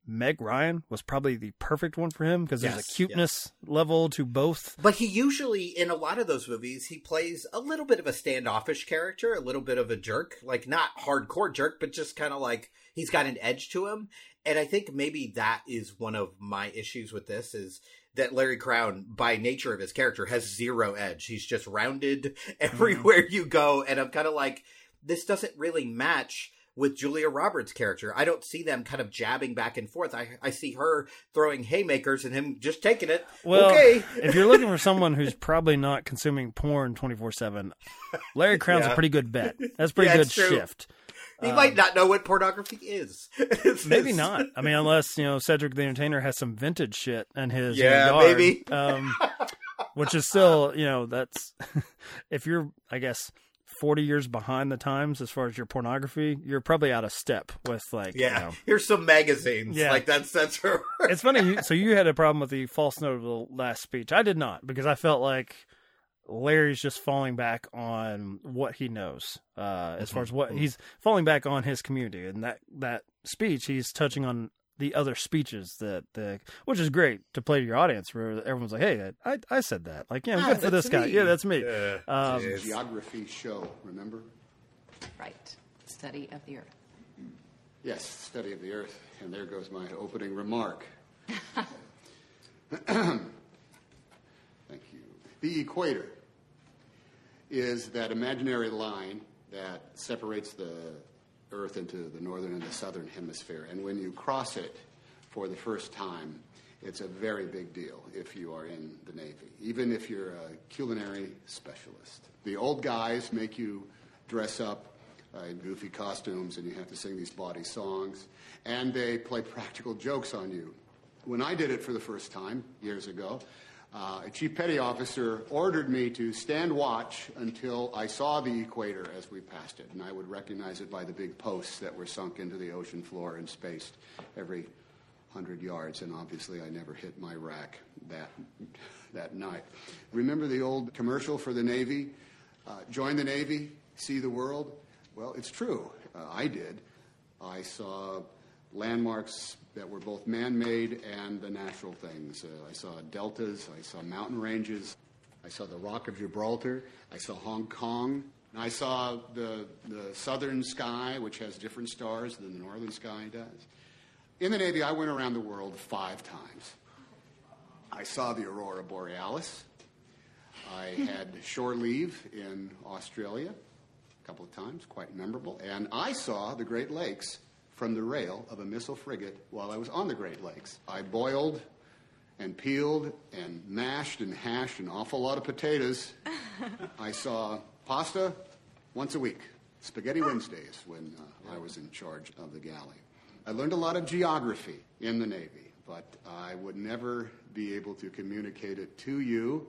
Meg Ryan was probably the perfect one for him, because yes, there's a cuteness yes. level to both. But he usually, in a lot of those movies, he plays a little bit of a standoffish character, a little bit of a jerk. Like, not hardcore jerk, but just kind of like he's got an edge to him. And I think maybe that is one of my issues with this is that Larry Crowne, by nature of his character, has zero edge. He's just rounded everywhere mm. you go. And I'm kind of like, this doesn't really match with Julia Roberts' character. I don't see them kind of jabbing back and forth. I I see her throwing haymakers and him just taking it. Well, okay. If you're looking for someone who's probably not consuming porn twenty-four seven, Larry Crowne's yeah. a pretty good bet. That's pretty yeah, good shift. He um, might not know what pornography is. Maybe not. I mean, unless, you know, Cedric the Entertainer has some vintage shit in his yeah, yard. Yeah, maybe. Um, which is still, you know, that's... if you're, I guess... forty years behind the times as far as your pornography, you're probably out of step with like yeah you know, here's some magazines yeah. like that's that's her. It's funny, so you had a problem with the false note of the last speech. I did not, because I felt like Larry's just falling back on what he knows uh as mm-hmm. far as what he's falling back on his community, and that that speech he's touching on the other speeches that the, which is great to play to your audience where everyone's like, hey, I, I said that, like, yeah, I'm ah, good for this me. guy. Yeah, that's me. Uh, um, geography show, remember? Right. Study of the earth. Yes. Study of the earth. And there goes my opening remark. Thank you. The equator is that imaginary line that separates the Earth into the northern and the southern hemisphere, and when you cross it for the first time, it's a very big deal if you are in the Navy, even if you're a culinary specialist. The old guys make you dress up uh, in goofy costumes, and you have to sing these bawdy songs, and they play practical jokes on you. When I did it for the first time years ago, uh, a chief petty officer ordered me to stand watch until I saw the equator as we passed it, and I would recognize it by the big posts that were sunk into the ocean floor and spaced every hundred yards, and obviously I never hit my rack that that night. Remember the old commercial for the Navy? Uh, join the Navy, see the world? Well, it's true. Uh, I did. I saw landmarks that were both man-made and the natural things. Uh, I saw deltas, I saw mountain ranges, I saw the Rock of Gibraltar, I saw Hong Kong, and I saw the, the southern sky, which has different stars than the northern sky does. In the Navy, I went around the world five times. I saw the Aurora Borealis. I had shore leave in Australia a couple of times, quite memorable, and I saw the Great Lakes from the rail of a missile frigate while I was on the Great Lakes. I boiled and peeled and mashed and hashed an awful lot of potatoes. I saw pasta once a week, Spaghetti Wednesdays, when uh, I was in charge of the galley. I learned a lot of geography in the Navy, but I would never be able to communicate it to you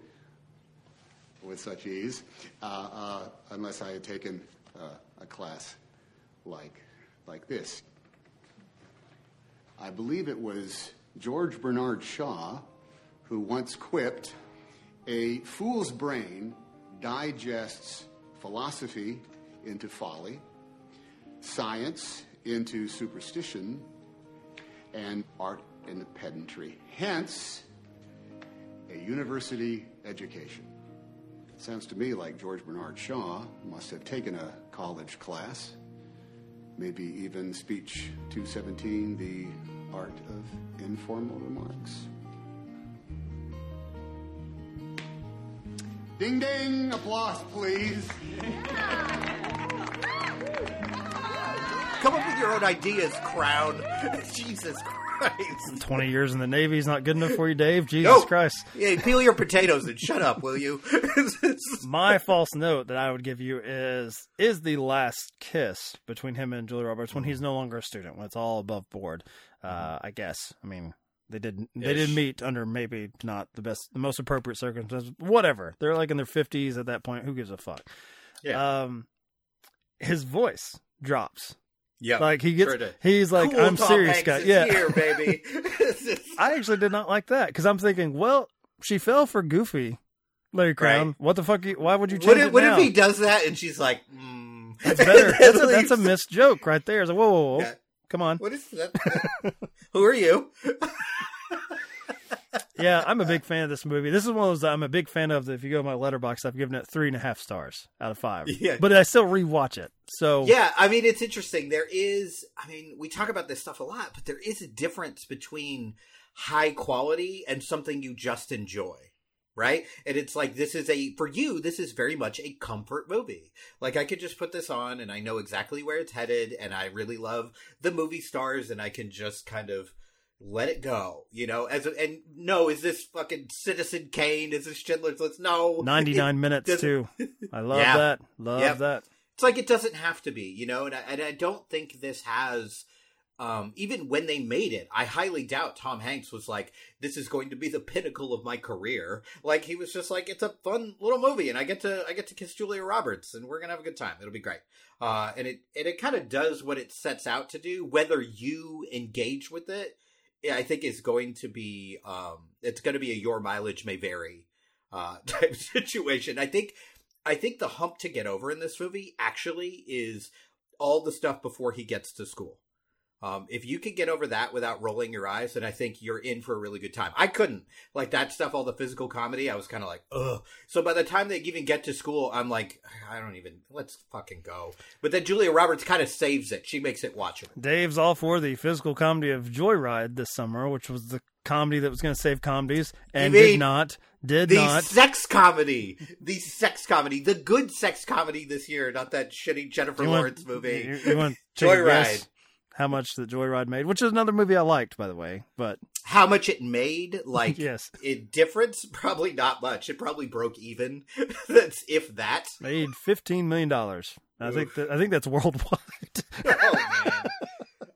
with such ease, uh, uh, unless I had taken uh, a class like like this. I believe it was George Bernard Shaw who once quipped, "A fool's brain digests philosophy into folly, science into superstition, and art into pedantry. Hence, a university education." It sounds to me like George Bernard Shaw must have taken a college class, maybe even speech two seventeen, the art of informal remarks. Ding, ding, applause, please. Come up with your own ideas, crowd. Jesus Christ. twenty years in the Navy is not good enough for you, Dave. Jesus nope. Christ. Yeah, peel your potatoes and shut up, will you? My false note that I would give you is, is the last kiss between him and Julia Roberts when he's no longer a student, when it's all above board, uh, I guess. I mean... They didn't. Ish. They didn't meet under maybe not the best, the most appropriate circumstances. Whatever. They're like in their fifties at that point. Who gives a fuck? Yeah. Um, his voice drops. Yeah. Like he gets. Sure he's like, cool, I'm Tom serious, Hanks guy. Is yeah, here, baby. I actually did not like that because I'm thinking, well, she fell for Goofy, Larry Crowne. Right. What the fuck? You, why would you change what if, it What now? If he does that and she's like, mm. That's better. That's, a, that's a missed joke right there. It's like, whoa, whoa, whoa. Yeah. Come on. What is that? Who are you? Yeah, I'm a big fan of this movie. This is one of those that I'm a big fan of. That if you go to my Letterboxd, I've given it three and a half stars out of five. Yeah. But I still rewatch it. So yeah, I mean, it's interesting. There is, I mean, we talk about this stuff a lot, but there is a difference between high quality and something you just enjoy. Right? And it's like, this is a, for you, this is very much a comfort movie. Like, I could just put this on and I know exactly where it's headed and I really love the movie stars and I can just kind of let it go, you know? As a, and no, is this fucking Citizen Kane? Is this Schindler's List? No. ninety-nine minutes too. I love yeah. that. Love yeah. that. It's like, it doesn't have to be, you know? And I, and I don't think this has... Um, even when they made it, I highly doubt Tom Hanks was like, this is going to be the pinnacle of my career. Like, he was just like, it's a fun little movie and I get to, I get to kiss Julia Roberts and we're going to have a good time. It'll be great. Uh, and it, and it kind of does what it sets out to do. Whether you engage with it, I think is going to be, um, it's going to be a your mileage may vary, uh, type situation. I think, I think the hump to get over in this movie actually is all the stuff before he gets to school. Um, if you can get over that without rolling your eyes, then I think you're in for a really good time. I couldn't. Like, that stuff, all the physical comedy, I was kind of like, ugh. So by the time they even get to school, I'm like, I don't even, let's fucking go. But then Julia Roberts kind of saves it. She makes it watchable. Dave's all for the physical comedy of Joyride this summer, which was the comedy that was going to save comedies, and you mean, did not, did the not. The sex comedy. The sex comedy. The good sex comedy this year, not that shitty Jennifer you Lawrence want, movie. You, you want Joyride. How much the Joyride made, which is another movie I liked, by the way. But how much it made, like, yes, it difference probably not much. It probably broke even. That's if that made fifteen million dollars. I Oof. think that, I think that's worldwide. Oh man,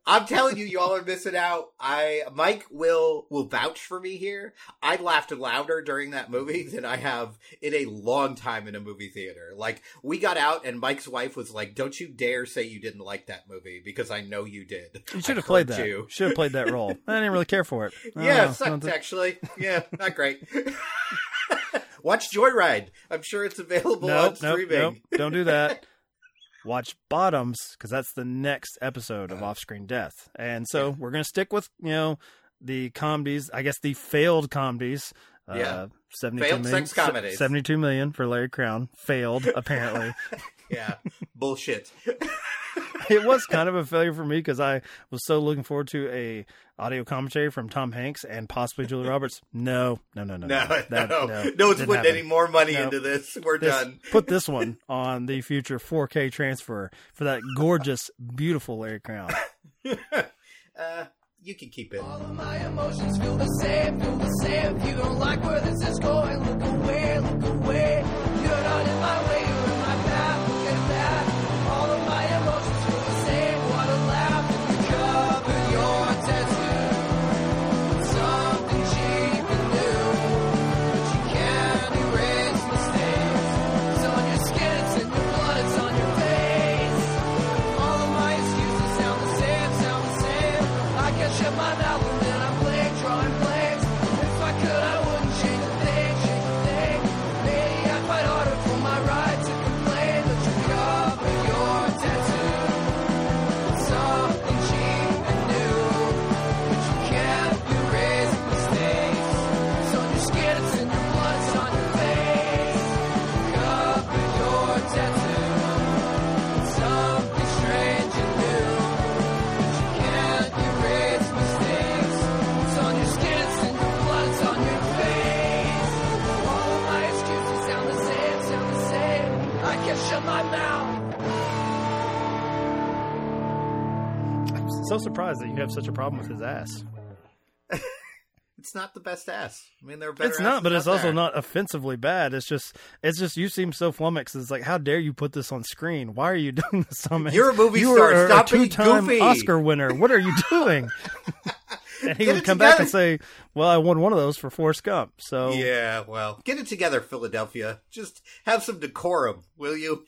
I'm telling you, y'all are missing out. I Mike will will vouch for me here. I laughed louder during that movie than I have in a long time in a movie theater. Like, we got out, and Mike's wife was like, "Don't you dare say you didn't like that movie because I know you did." You should have played that. You should have played that role. I didn't really care for it. I yeah, it sucked think... actually. Yeah, not great. Watch Joyride. I'm sure it's available nope, on streaming. Nope, nope. Don't do that. Watch Bottoms, because that's the next episode of Off Screen Death. And so yeah. we're going to stick with, you know, the comedies, I guess the failed comedies. Yeah. Uh, seventy-two failed million, sex comedies. seventy-two million for Larry Crowne. Failed, apparently. Yeah. Bullshit. It was kind of a failure for me because I was so looking forward to a audio commentary from Tom Hanks and possibly Julia Roberts. No, no, no, no, no, no, that, no. no, no one's putting happen. any more money no. into this. We're this, done. Put this one on the future four K transfer for that gorgeous, beautiful Larry Crowne. uh, you can keep it. All of my emotions feel the same, feel the same. If you don't like where this is going, look away, look away. You're not in my way. so surprised that you have such a problem with his ass. It's not the best ass. I mean, there are better. It's not, but it's there. Also not offensively bad. It's just, it's just you seem so flummoxed. It's like, how dare you put this on screen? Why are you doing this on me? You're a movie you star. Are Stop a two-time being goofy. Oscar winner. What are you doing? And he get would come together. Back and say, well, I won one of those for Forrest Gump. So yeah, well, get it together, Philadelphia. Just have some decorum, will you?